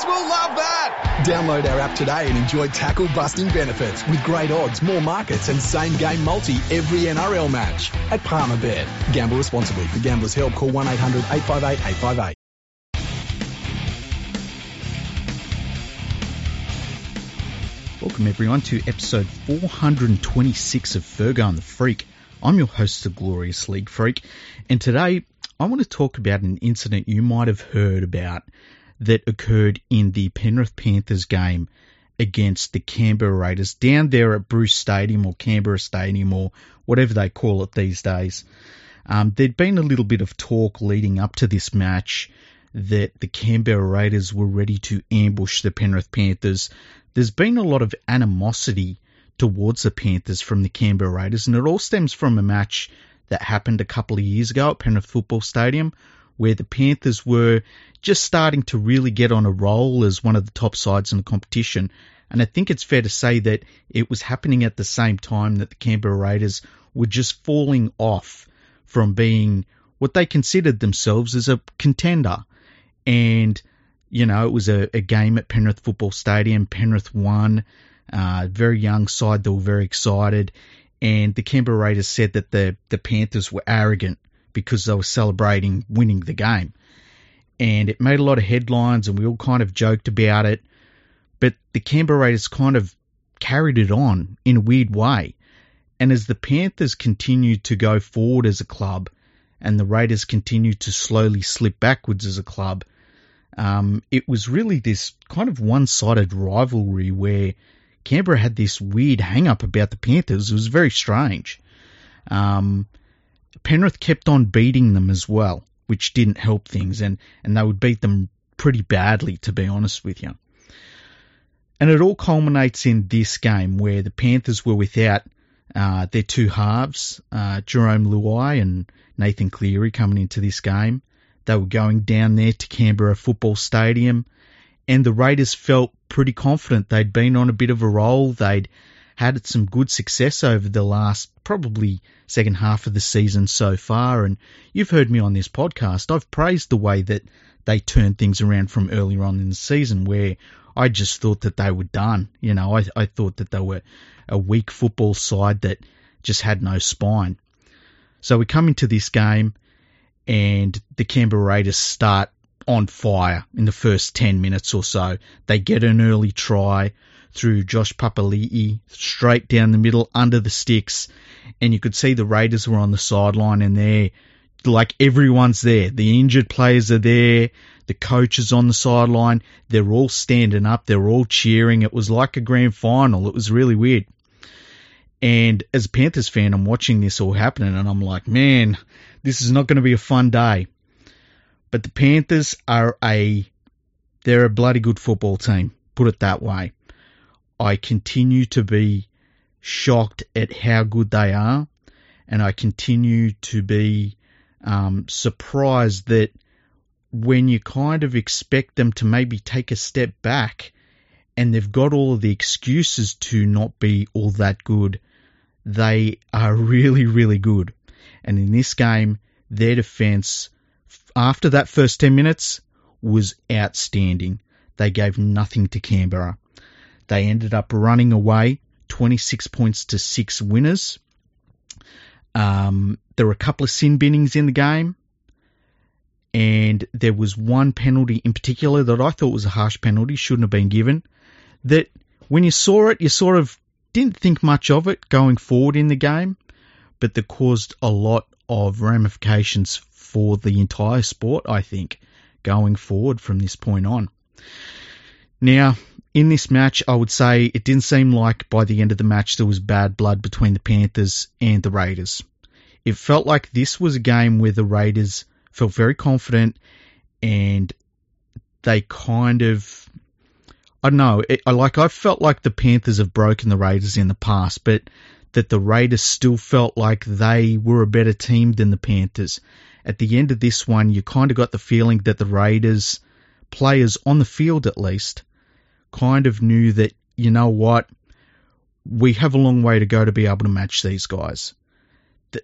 Roosters will love that. Download our app today and enjoy tackle-busting benefits with great odds, more markets and same-game multi every NRL match at Palmerbet. Gamble responsibly. For Gambler's Help, call 1-800-858-858. Welcome everyone to episode 426 of Fergo and the Freak. I'm your host, the Glorious League Freak, and today I want to talk about an incident you might have heard about that occurred in the Penrith Panthers game against the Canberra Raiders down there at Bruce Stadium or Canberra Stadium or whatever they call it these days. There'd been a little bit of talk leading up to this match that the Canberra Raiders were ready to ambush the Penrith Panthers. There's been a lot of animosity towards the Panthers from the Canberra Raiders, and it all stems from a match that happened a couple of years ago at Penrith Football Stadium where the Panthers were just starting to really get on a roll as one of the top sides in the competition. And I think it's fair to say that it was happening at the same time that the Canberra Raiders were just falling off from being what they considered themselves as a contender. And, you know, it was a game at Penrith Football Stadium. Penrith won, very young side. They were very excited. And the Canberra Raiders said that the Panthers were arrogant because they were celebrating winning the game. And it made a lot of headlines and we all kind of joked about it. But the Canberra Raiders kind of carried it on in a weird way. And as the Panthers continued to go forward as a club and the Raiders continued to slowly slip backwards as a club, it was really this kind of one-sided rivalry where Canberra had this weird hang-up about the Panthers. It was very strange. Penrith kept on beating them as well, which didn't help things, and they would beat them pretty badly, to be honest with you. And it all culminates in this game where the Panthers were without their two halves, Jerome Luai and Nathan Cleary coming into this game. They were going down there to Canberra Football Stadium, and the Raiders felt pretty confident. They'd been on a bit of a roll. They'd had some good success over the last, probably second half of the season so far. And you've heard me on this podcast. I've praised the way that they turned things around from earlier on in the season where I just thought that they were done. You know, I thought that they were a weak football side that just had no spine. So we come into this game and the Canberra Raiders start on fire in the first 10 minutes or so. They get an early try through Josh Papali'i, straight down the middle, under the sticks. And you could see the Raiders were on the sideline and they're like, everyone's there. The injured players are there. The coach is on the sideline. They're all standing up. They're all cheering. It was like a grand final. It was really weird. And as a Panthers fan, I'm watching this all happening and I'm like, man, this is not going to be a fun day. But the Panthers are they're a bloody good football team, put it that way. I continue to be shocked at how good they are, and I continue to be surprised that when you kind of expect them to maybe take a step back and they've got all of the excuses to not be all that good, they are really, really good. And in this game, their defense, after that first 10 minutes, was outstanding. They gave nothing to Canberra. They ended up running away 26 points to 6 winners. There were a couple of sin binnings in the game, and there was one penalty in particular that I thought was a harsh penalty, shouldn't have been given, that when you saw it, you sort of didn't think much of it going forward in the game, but that caused a lot of ramifications for the entire sport, I think, going forward from this point on. Now, in this match, I would say it didn't seem like by the end of the match there was bad blood between the Panthers and the Raiders. It felt like this was a game where the Raiders felt very confident and they kind of, I felt like the Panthers have broken the Raiders in the past, but that the Raiders still felt like they were a better team than the Panthers. At the end of this one, you kind of got the feeling that the Raiders players on the field, at least, kind of knew that, you know what, we have a long way to go to be able to match these guys.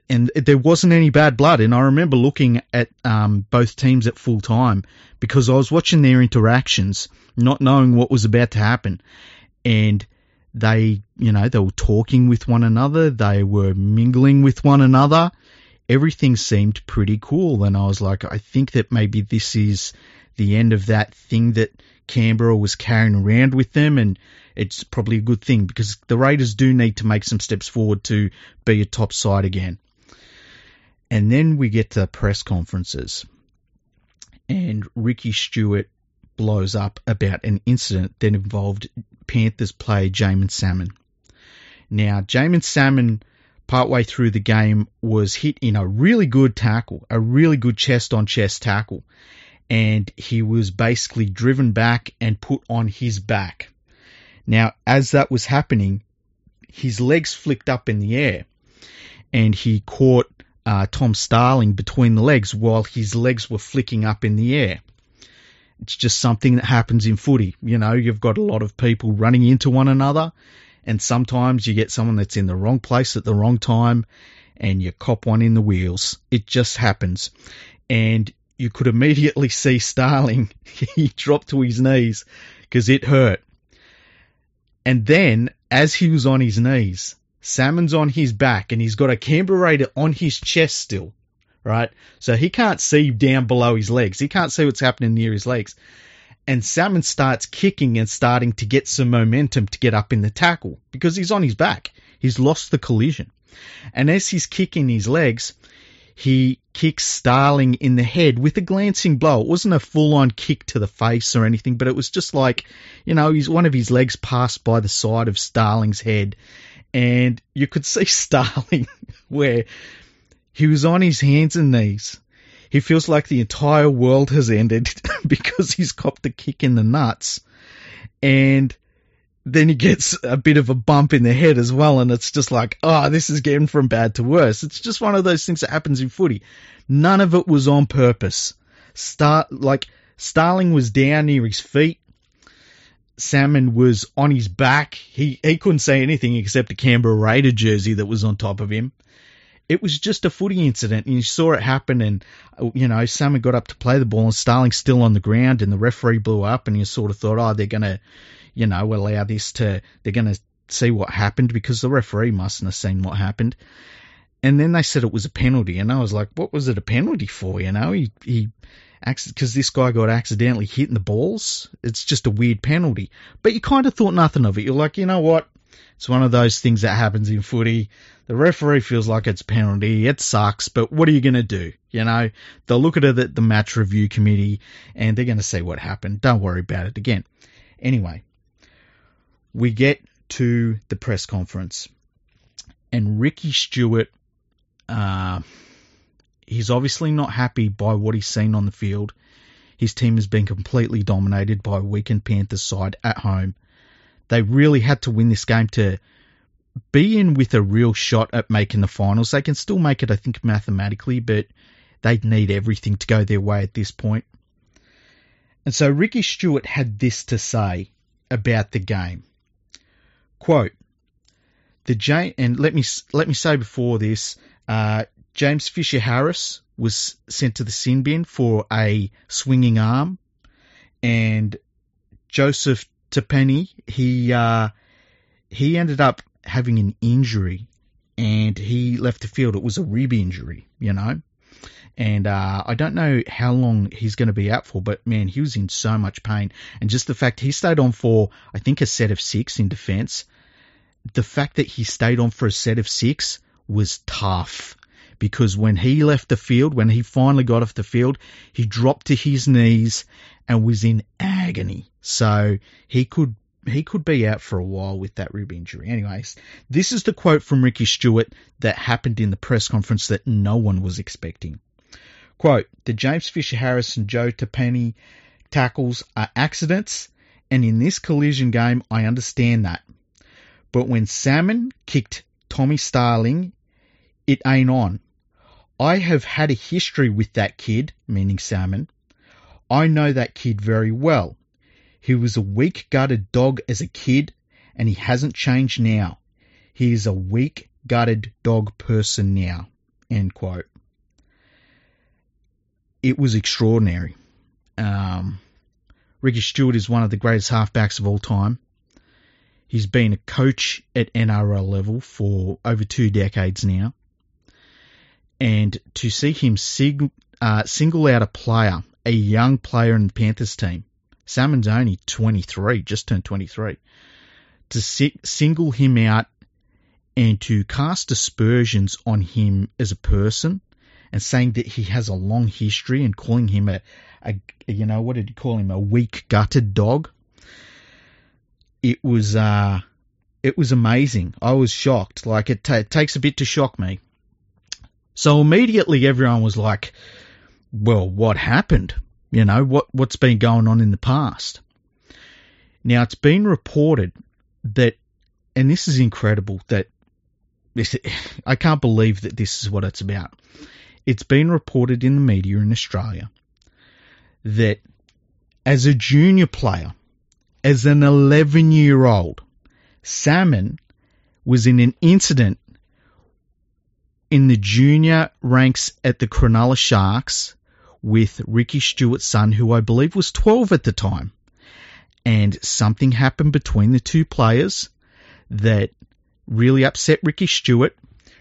and there wasn't any bad blood. And I remember looking at both teams at full time because I was watching their interactions, not knowing what was about to happen. And they, you know, they were talking with one another. They were mingling with one another. Everything seemed pretty cool. And I was like, I think that maybe this is the end of that thing that Canberra was carrying around with them. And it's probably a good thing because the Raiders do need to make some steps forward to be a top side again. And then we get to press conferences. And Ricky Stuart blows up about an incident that involved Panthers player Jaeman Salmon. Now, Jaeman Salmon, partway through the game, was hit in a really good tackle, a really good chest-on-chest tackle. And he was basically driven back and put on his back. Now, as that was happening, his legs flicked up in the air and he caught Tom Starling between the legs while his legs were flicking up in the air. It's just something that happens in footy. You know, you've got a lot of people running into one another and sometimes you get someone that's in the wrong place at the wrong time and you cop one in the wheels. It just happens. And you could immediately see Starling, he dropped to his knees because it hurt. And then, as he was on his knees, Salmon's on his back and he's got a Canberra Raider on his chest still, right? So he can't see down below his legs. He can't see what's happening near his legs. And Salmon starts kicking and starting to get some momentum to get up in the tackle because he's on his back. He's lost the collision. And as he's kicking his legs, he kicks Starling in the head with a glancing blow. It wasn't a full-on kick to the face or anything, but it was just like, you know, one of his legs passed by the side of Starling's head. And you could see Starling where he was on his hands and knees. He feels like the entire world has ended because he's copped a kick in the nuts. And then he gets a bit of a bump in the head as well, and it's just like, oh, this is getting from bad to worse. It's just one of those things that happens in footy. None of it was on purpose. Starling was down near his feet. Salmon was on his back. He couldn't say anything except a Canberra Raider jersey that was on top of him. It was just a footy incident, and you saw it happen, and, you know, Salmon got up to play the ball, and Starling's still on the ground, and the referee blew up, and you sort of thought, oh, they're going to, you know, allow this to, they're going to see what happened because the referee mustn't have seen what happened. And then they said it was a penalty. And I was like, what was it a penalty for? You know, because this guy got accidentally hitting the balls. It's just a weird penalty, but you kind of thought nothing of it. You're like, you know what? It's one of those things that happens in footy. The referee feels like it's a penalty. It sucks, but what are you going to do? You know, they'll look at it at the match review committee and they're going to see what happened. Don't worry about it again. Anyway, we get to the press conference and Ricky Stuart, he's obviously not happy by what he's seen on the field. His team has been completely dominated by a weakened Panthers side at home. They really had to win this game to be in with a real shot at making the finals. They can still make it, I think, mathematically, but they need everything to go their way at this point. And so Ricky Stuart had this to say about the game. Quote, and let me say before this, James Fisher-Harris was sent to the sin bin for a swinging arm, and Joseph Tapine, he ended up having an injury, and he left the field. It was a rib injury, you know, and I don't know how long he's going to be out for, but man, he was in so much pain. And just the fact he stayed on for, I think, a set of six in defense. The fact that he stayed on for a set of six was tough because when he left the field, when he finally got off the field, he dropped to his knees and was in agony. So he could be out for a while with that rib injury. Anyways, this is the quote from Ricky Stuart that happened in the press conference that no one was expecting. Quote, the James Fisher-Harris and Joe Tapine tackles are accidents, and in this collision game, I understand that. But when Salmon kicked Tommy Starling, it ain't on. I have had a history with that kid, meaning Salmon. I know that kid very well. He was a weak-gutted dog as a kid, and he hasn't changed now. He is a weak-gutted dog person now. end quote. It was extraordinary. Ricky Stuart is one of the greatest halfbacks of all time. He's been a coach at NRL level for over 2 decades now. And to see him single out a player, a young player in the Panthers team, Salmon's only 23, just turned 23, to single him out and to cast aspersions on him as a person and saying that he has a long history and calling him a weak-gutted dog. It was amazing. I was shocked. Like, it takes a bit to shock me. So immediately everyone was like, well, what happened? You know, what's been going on in the past? Now, it's been reported that, and this is incredible, I can't believe that this is what it's about. It's been reported in the media in Australia that as a junior player, as an 11-year-old, Salmon was in an incident in the junior ranks at the Cronulla Sharks with Ricky Stuart's son, who I believe was 12 at the time. And something happened between the two players that really upset Ricky Stuart.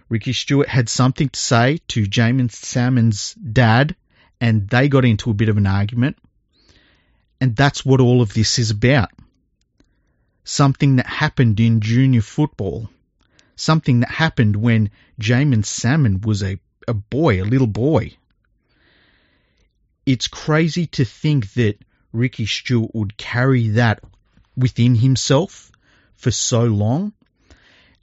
Ricky Stuart had something to say to Jaeman Salmon's dad, and they got into a bit of an argument. And that's what all of this is about. Something that happened in junior football. Something that happened when Jaeman Salmon was a little boy. It's crazy to think that Ricky Stuart would carry that within himself for so long,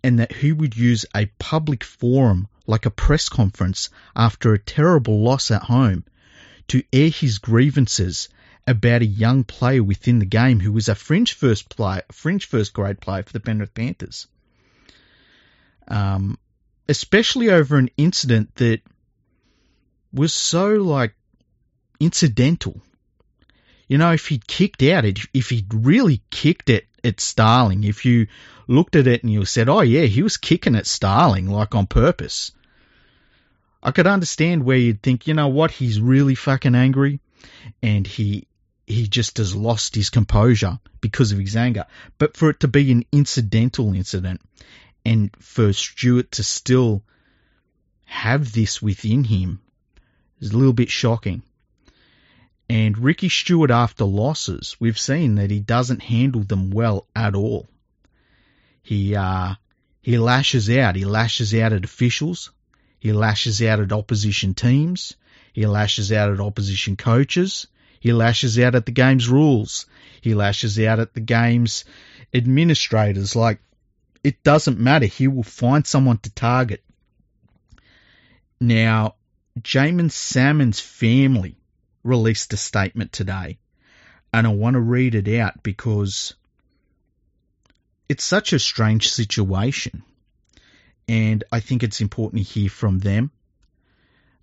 and that he would use a public forum like a press conference after a terrible loss at home to air his grievances about a young player within the game who was a fringe first grade player for the Penrith Panthers. Especially over an incident that was so, like, incidental. You know, if he'd kicked out, if he'd really kicked it at Starling, if you looked at it and you said, oh yeah, he was kicking at Starling, like, on purpose, I could understand where you'd think, you know what, he's really fucking angry and he just has lost his composure because of his anger. But for it to be an incidental incident and for Stuart to still have this within him is a little bit shocking. And Ricky Stuart, after losses, we've seen that he doesn't handle them well at all. He lashes out. He lashes out at officials. He lashes out at opposition teams. He lashes out at opposition coaches. He lashes out at the game's rules. He lashes out at the game's administrators. Like, it doesn't matter. He will find someone to target. Now, Jaeman Salmon's family released a statement today, and I want to read it out because it's such a strange situation, and I think it's important to hear from them.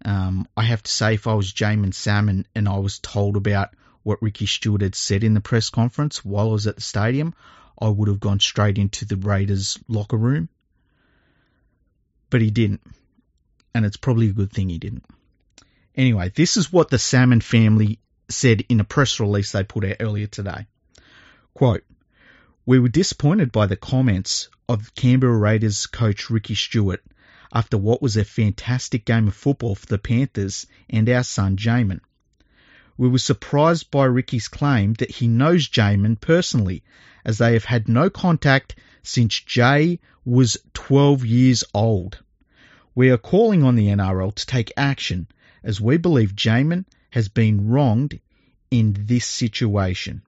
I have to say, if I was Jaeman Salmon and I was told about what Ricky Stuart had said in the press conference while I was at the stadium, I would have gone straight into the Raiders' locker room. But he didn't, and it's probably a good thing he didn't. Anyway, this is what the Salmon family said in a press release they put out earlier today. Quote, "We were disappointed by the comments of Canberra Raiders coach Ricky Stuart after what was a fantastic game of football for the Panthers and our son Jaeman. We were surprised by Ricky's claim that he knows Jaeman personally, as they have had no contact since Jay was 12 years old. We are calling on the NRL to take action, as we believe Jaeman has been wronged in this situation.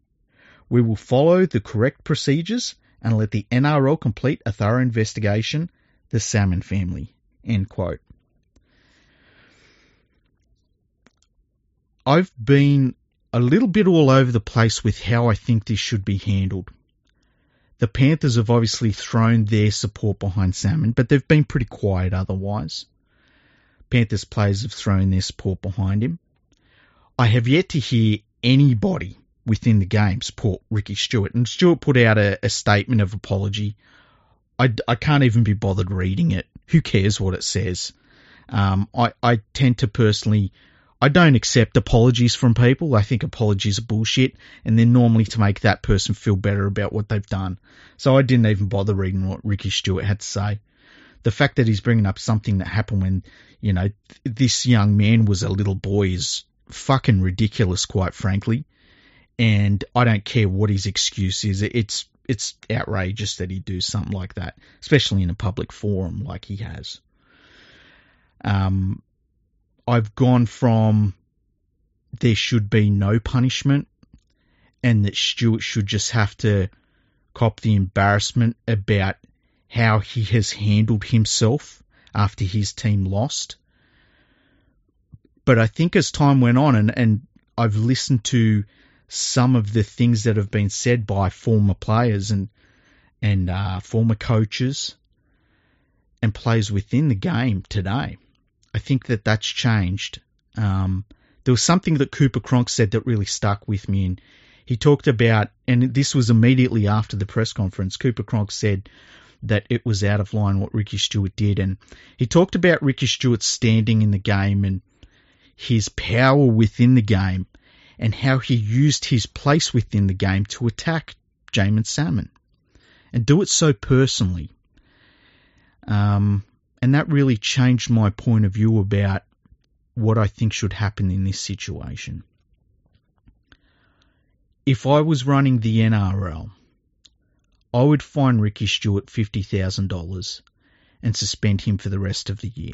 We will follow the correct procedures and let the NRL complete a thorough investigation, the Salmon family." End quote. I've been a little bit all over the place with how I think this should be handled. The Panthers have obviously thrown their support behind Salmon, but they've been pretty quiet otherwise. Panthers players have thrown their support behind him. I have yet to hear anybody within the game support Ricky Stuart, and Stuart put out a statement of apology. I can't even be bothered reading it. Who cares what it says? I tend to personally, I don't accept apologies from people. I think apologies are bullshit, and they're normally to make that person feel better about what they've done. So I didn't even bother reading what Ricky Stuart had to say. The fact that he's bringing up something that happened when, you know, this young man was a little boy is fucking ridiculous, quite frankly. And I don't care what his excuse is. It's outrageous that he'd do something like that, especially in a public forum like he has. I've gone from there should be no punishment and that Stuart should just have to cop the embarrassment about how he has handled himself after his team lost. But I think as time went on, and I've listened to some of the things that have been said by former players and former coaches and players within the game today, I think that that's changed. There was something that Cooper Cronk said that really stuck with me, and he talked about, and this was immediately after the press conference, Cooper Cronk said that it was out of line what Ricky Stuart did. And he talked about Ricky Stuart's standing in the game and his power within the game and how he used his place within the game to attack Jaeman Salmon and do it so personally. And that really changed my point of view about what I think should happen in this situation. If I was running the NRL, I would fine Ricky Stuart $50,000 and suspend him for the rest of the year.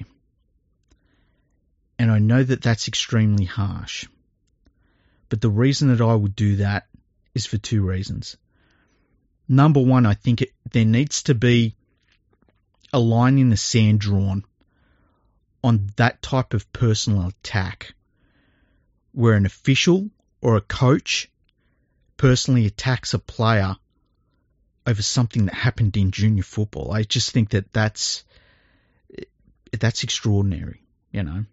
And I know that that's extremely harsh. But the reason that I would do that is for two reasons. Number one, I think there needs to be a line in the sand drawn on that type of personal attack where an official or a coach personally attacks a player over something that happened in junior football. I just think that that's extraordinary, you know.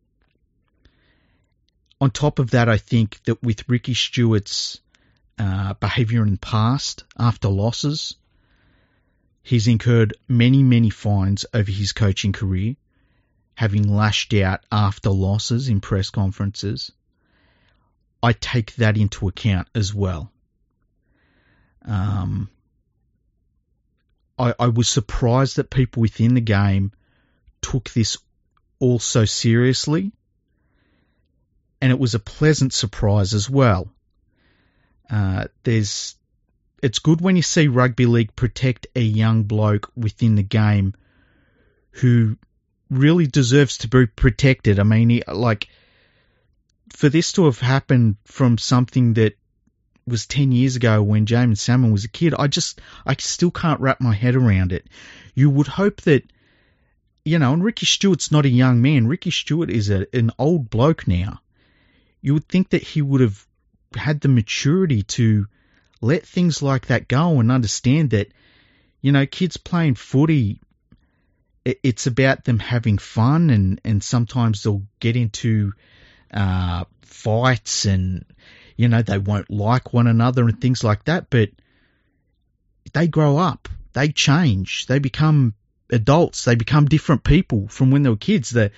On top of that, I think that with Ricky Stewart's behaviour in the past, after losses, he's incurred many, many fines over his coaching career, having lashed out after losses in press conferences. I take that into account as well. I was surprised that people within the game took this all so seriously, and it was a pleasant surprise as well. It's good when you see rugby league protect a young bloke within the game who really deserves to be protected. I mean, for this to have happened from something that was 10 years ago when Jaeman Salmon was a kid, I still can't wrap my head around it. You would hope that, you know, and Ricky Stewart's not a young man. Ricky Stuart is an old bloke now. You would think that he would have had the maturity to let things like that go and understand that, you know, kids playing footy, it's about them having fun, and sometimes they'll get into fights and, you know, they won't like one another and things like that, but they grow up, they change, they become adults, they become different people from when they were kids. That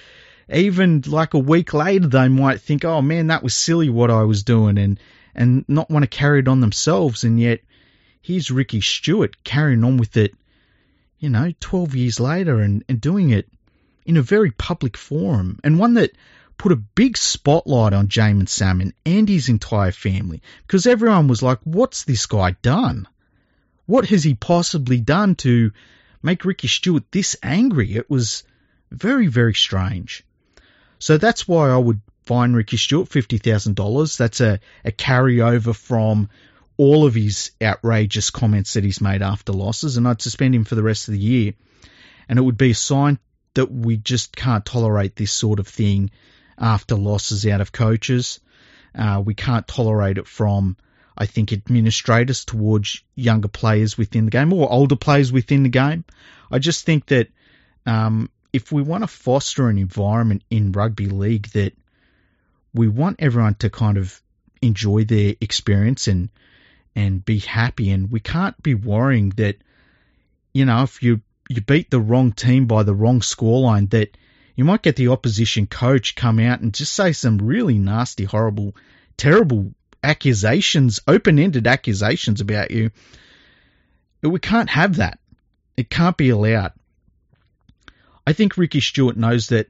even like a week later, they might think, oh man, that was silly what I was doing, and not want to carry it on themselves. And yet here's Ricky Stuart carrying on with it, you know, 12 years later and doing it in a very public forum, and one that put a big spotlight on Jaeman Salmon and his entire family, because everyone was like, what's this guy done? What has he possibly done to make Ricky Stuart this angry? It was very, very strange. So that's why I would fine Ricky Stuart $50,000. That's a carryover from all of his outrageous comments that he's made after losses, and I'd suspend him for the rest of the year. And it would be a sign that we just can't tolerate this sort of thing after losses out of coaches. We can't tolerate it from, I think, administrators towards younger players within the game or older players within the game. I just think that if we want to foster an environment in rugby league that we want everyone to kind of enjoy their experience and be happy, and we can't be worrying that, you know, if you beat the wrong team by the wrong scoreline, that you might get the opposition coach come out and just say some really nasty, horrible, terrible accusations, open-ended accusations about you. We can't have that. It can't be allowed. I think Ricky Stuart knows that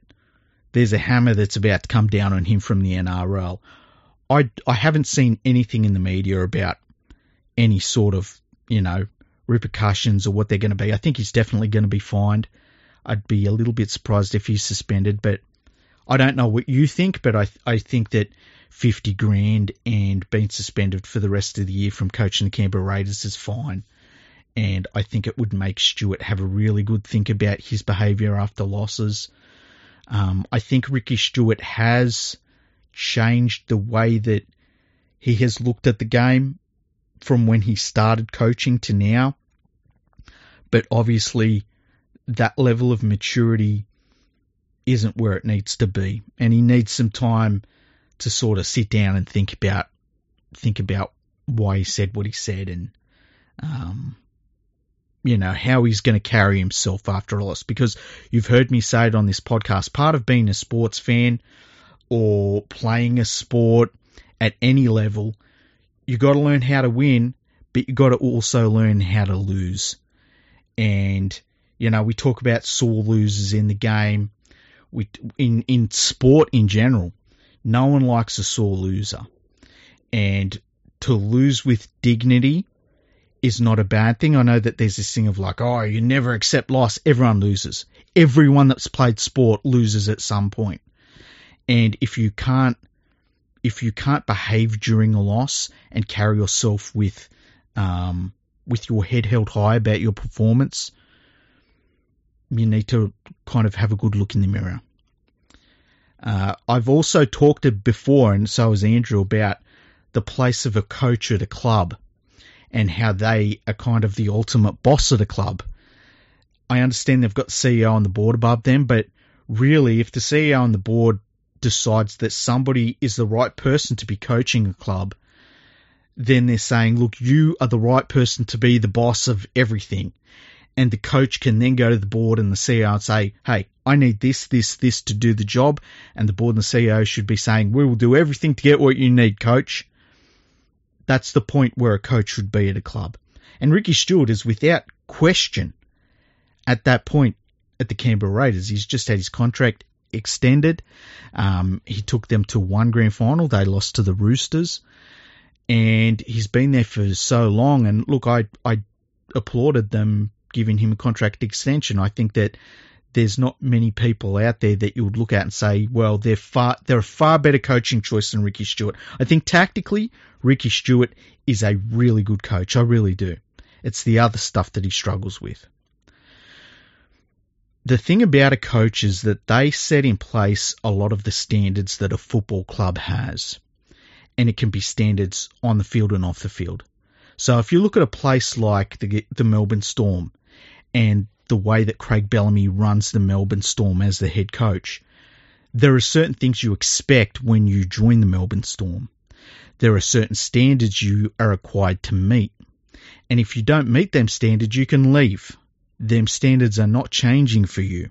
there's a hammer that's about to come down on him from the NRL. I haven't seen anything in the media about any sort of, you know, repercussions or what they're going to be. I think he's definitely going to be fined. I'd be a little bit surprised if he's suspended, but I don't know what you think, but I think that $50,000 and being suspended for the rest of the year from coaching the Canberra Raiders is fine. And I think it would make Stuart have a really good think about his behaviour after losses. I think Ricky Stuart has changed the way that he has looked at the game from when he started coaching to now. But obviously, that level of maturity isn't where it needs to be. And he needs some time to sort of sit down and think about why he said what he said and, you know, how he's going to carry himself after a loss. Because you've heard me say it on this podcast, part of being a sports fan or playing a sport at any level, you got to learn how to win, but you got to also learn how to lose. And, you know, we talk about sore losers in the game, in sport in general. No one likes a sore loser. And to lose with dignity is not a bad thing. I know that there's this thing of like, oh, you never accept loss. Everyone loses. Everyone that's played sport loses at some point. And if you can't behave during a loss and carry yourself with your head held high about your performance, you need to kind of have a good look in the mirror. I've also talked before, and so has Andrew, about the place of a coach at a club and how they are kind of the ultimate boss of the club. I understand they've got the CEO on the board above them, but really, if the CEO on the board decides that somebody is the right person to be coaching a club, then they're saying, look, you are the right person to be the boss of everything. And the coach can then go to the board and the CEO and say, hey, I need this to do the job. And the board and the CEO should be saying, we will do everything to get what you need, coach. That's the point where a coach should be at a club. And Ricky Stuart is without question at that point at the Canberra Raiders. He's just had his contract extended. He took them to one grand final. They lost to the Roosters. And he's been there for so long. And look, I applauded them giving him a contract extension. I think that there's not many people out there that you would look at and say, well, they're a far better coaching choice than Ricky Stuart. I think tactically, Ricky Stuart is a really good coach. I really do. It's the other stuff that he struggles with. The thing about a coach is that they set in place a lot of the standards that a football club has. And it can be standards on the field and off the field. So if you look at a place like the Melbourne Storm and the way that Craig Bellamy runs the Melbourne Storm as the head coach, there are certain things you expect when you join the Melbourne Storm. There are certain standards you are required to meet. And if you don't meet them standards, you can leave. Them standards are not changing for you.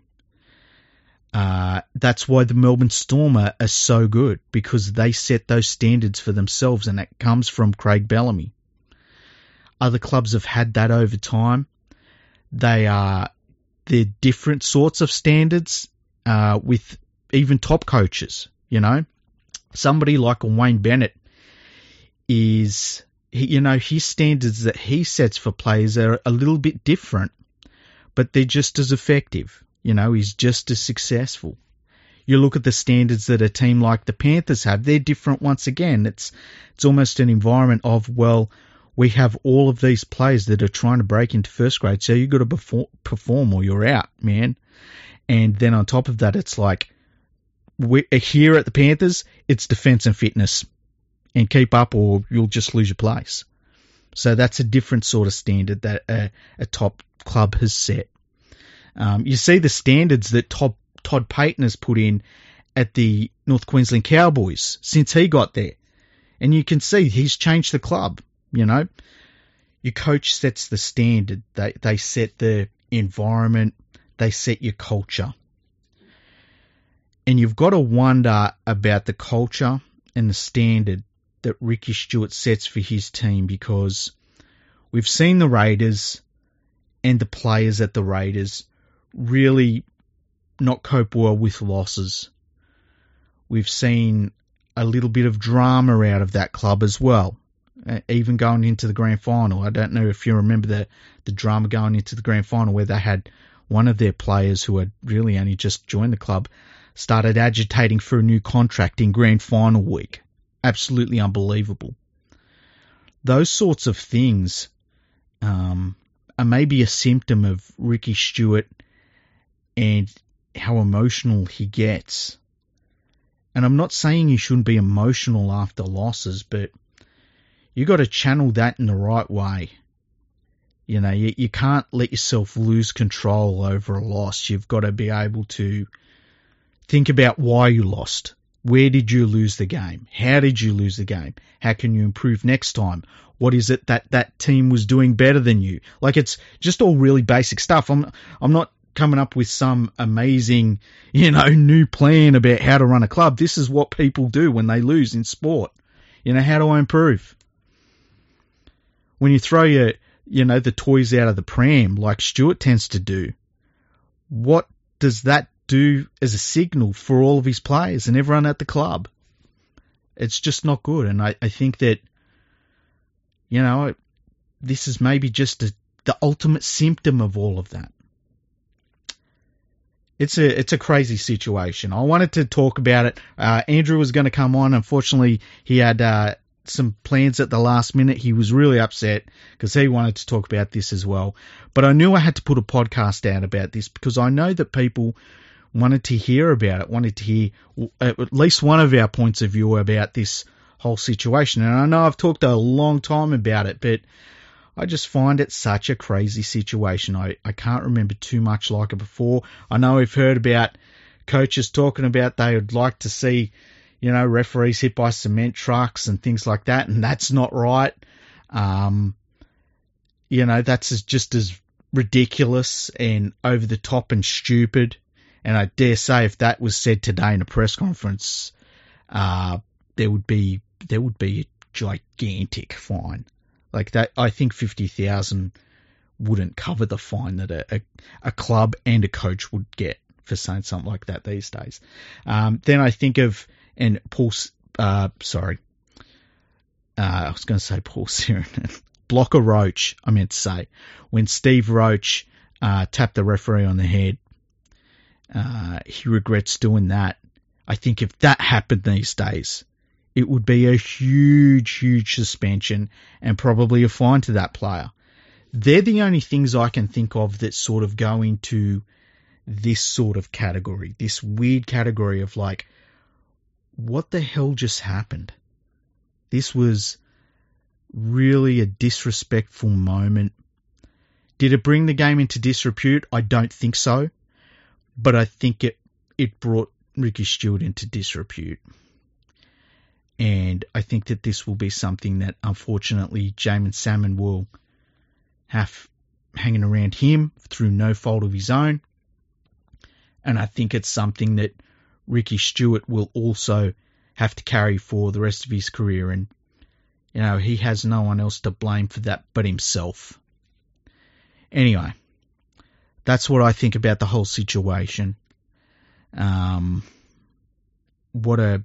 That's why the Melbourne Storm are so good, because they set those standards for themselves, and that comes from Craig Bellamy. Other clubs have had that over time. They're different sorts of standards with even top coaches, you know. Somebody like a Wayne Bennett is, you know, his standards that he sets for players are a little bit different, but they're just as effective. You know, he's just as successful. You look at the standards that a team like the Panthers have, they're different once again. It's almost an environment of, well, we have all of these players that are trying to break into first grade, so you've got to perform or you're out, man. And then on top of that, it's like, here at the Panthers, it's defense and fitness. And keep up or you'll just lose your place. So that's a different sort of standard that a top club has set. You see the standards that Todd Payton has put in at the North Queensland Cowboys since he got there. And you can see he's changed the club. You know, your coach sets the standard. They set the environment. They set your culture. And you've got to wonder about the culture and the standard that Ricky Stuart sets for his team, because we've seen the Raiders and the players at the Raiders really not cope well with losses. We've seen a little bit of drama out of that club as well, even going into the grand final. I don't know if you remember the drama going into the grand final where they had one of their players who had really only just joined the club started agitating for a new contract in grand final week. Absolutely unbelievable. Those sorts of things are maybe a symptom of Ricky Stuart and how emotional he gets. And I'm not saying you shouldn't be emotional after losses, but you got to channel that in the right way. You know, you can't let yourself lose control over a loss. You've got to be able to think about why you lost. Where did you lose the game? How did you lose the game? How can you improve next time? What is it that team was doing better than you? Like, it's just all really basic stuff. I'm not coming up with some amazing, new plan about how to run a club. This is what people do when they lose in sport. How do I improve? When you throw your, the toys out of the pram, like Stuart tends to do, what does that do as a signal for all of his players and everyone at the club? It's just not good. And I think that, this is maybe just the ultimate symptom of all of that. It's a crazy situation. I wanted to talk about it. Andrew was going to come on. Unfortunately, he had some plans at the last minute. He was really upset because he wanted to talk about this as well. But I knew I had to put a podcast out about this because I know that people wanted to hear about it, wanted to hear at least one of our points of view about this whole situation. And I know I've talked a long time about it, but I just find it such a crazy situation. I can't remember too much like it before. I know we've heard about coaches talking about they would like to see, referees hit by cement trucks and things like that, and that's not right. That's just as ridiculous and over the top and stupid. And I dare say if that was said today in a press conference, there would be a gigantic fine. Like that, I think $50,000 wouldn't cover the fine that a club and a coach would get for saying something like that these days. Then I think of Paul Sirianni, Blocker Roach. I meant to say when Steve Roach tapped the referee on the head, he regrets doing that. I think if that happened these days, it would be a huge, huge suspension and probably a fine to that player. They're the only things I can think of that sort of go into this sort of category, this weird category of like, what the hell just happened? This was really a disrespectful moment. Did it bring the game into disrepute? I don't think so, but I think it brought Ricky Stuart into disrepute. And I think that this will be something that, unfortunately, Jaeman Salmon will have hanging around him through no fault of his own. And I think it's something that Ricky Stuart will also have to carry for the rest of his career. And, he has no one else to blame for that but himself. Anyway, that's what I think about the whole situation. What a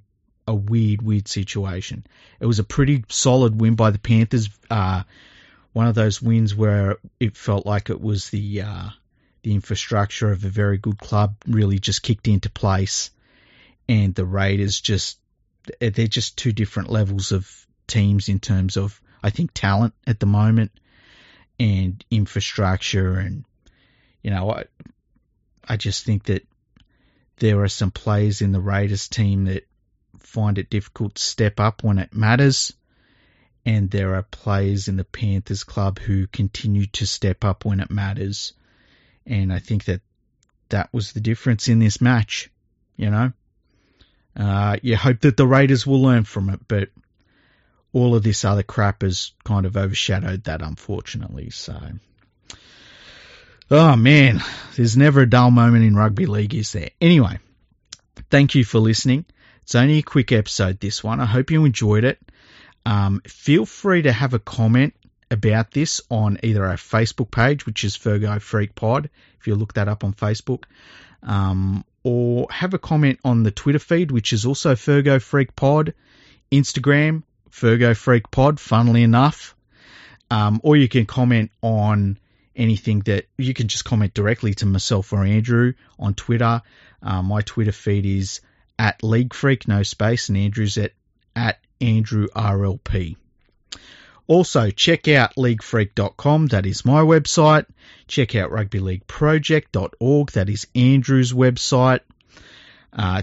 weird situation. It was a pretty solid win by the Panthers. One of those wins where it felt like it was the infrastructure of a very good club really just kicked into place, and the Raiders they're just two different levels of teams in terms of, I think, talent at the moment and infrastructure. And, I just think that there are some players in the Raiders team that find it difficult to step up when it matters, and there are players in the Panthers club who continue to step up when it matters, and I think that was the difference in this match. You hope that the Raiders will learn from it, but all of this other crap has kind of overshadowed that, unfortunately. So, oh man, there's never a dull moment in rugby league, is there? Anyway, Thank you for listening. It's only a quick episode, this one. I hope you enjoyed it. Feel free to have a comment about this on either our Facebook page, which is Fergo Freak Pod, if you look that up on Facebook, or have a comment on the Twitter feed, which is also Fergo Freak Pod, Instagram, Fergo Freak Pod, funnily enough, or you can comment on anything that you can just comment directly to myself or Andrew on Twitter. My Twitter feed is at League Freak, no space, and Andrew's at Andrew RLP. Also, check out leaguefreak.com, that is my website. Check out rugbyleagueproject.org, that is Andrew's website.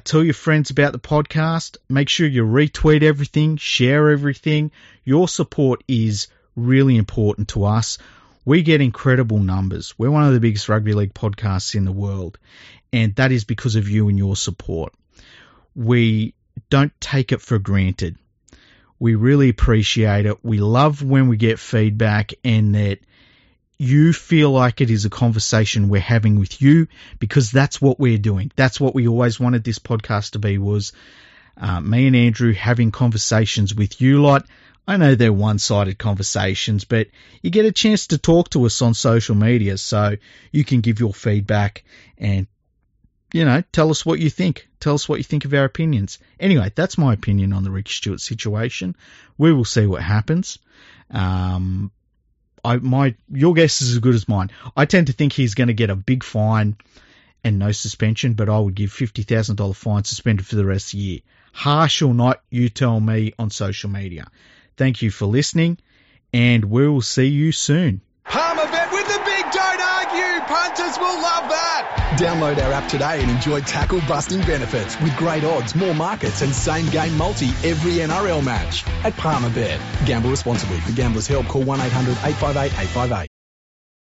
Tell your friends about the podcast. Make sure you retweet everything, share everything. Your support is really important to us. We get incredible numbers. We're one of the biggest rugby league podcasts in the world, and that is because of you and your support. We don't take it for granted. We really appreciate it. We love when we get feedback and that you feel like it is a conversation we're having with you, because that's what we're doing. That's what we always wanted this podcast to be, was me and Andrew having conversations with you lot. I know they're one-sided conversations, but you get a chance to talk to us on social media, so you can give your feedback and, you know, tell us what you think. Tell us what you think of our opinions. Anyway, that's my opinion on the Ricky Stuart situation. We will see what happens. Your guess is as good as mine. I tend to think he's going to get a big fine and no suspension, but I would give $50,000 fine, suspended for the rest of the year. Harsh or not, you tell me on social media. Thank you for listening, and we will see you soon. Palmerbet with the big don't argue. Punters will love that. Download our app today and enjoy tackle-busting benefits with great odds, more markets, and same-game multi every NRL match at Palmerbet. Gamble responsibly. For Gamblers' Help, call 1-800-858-858.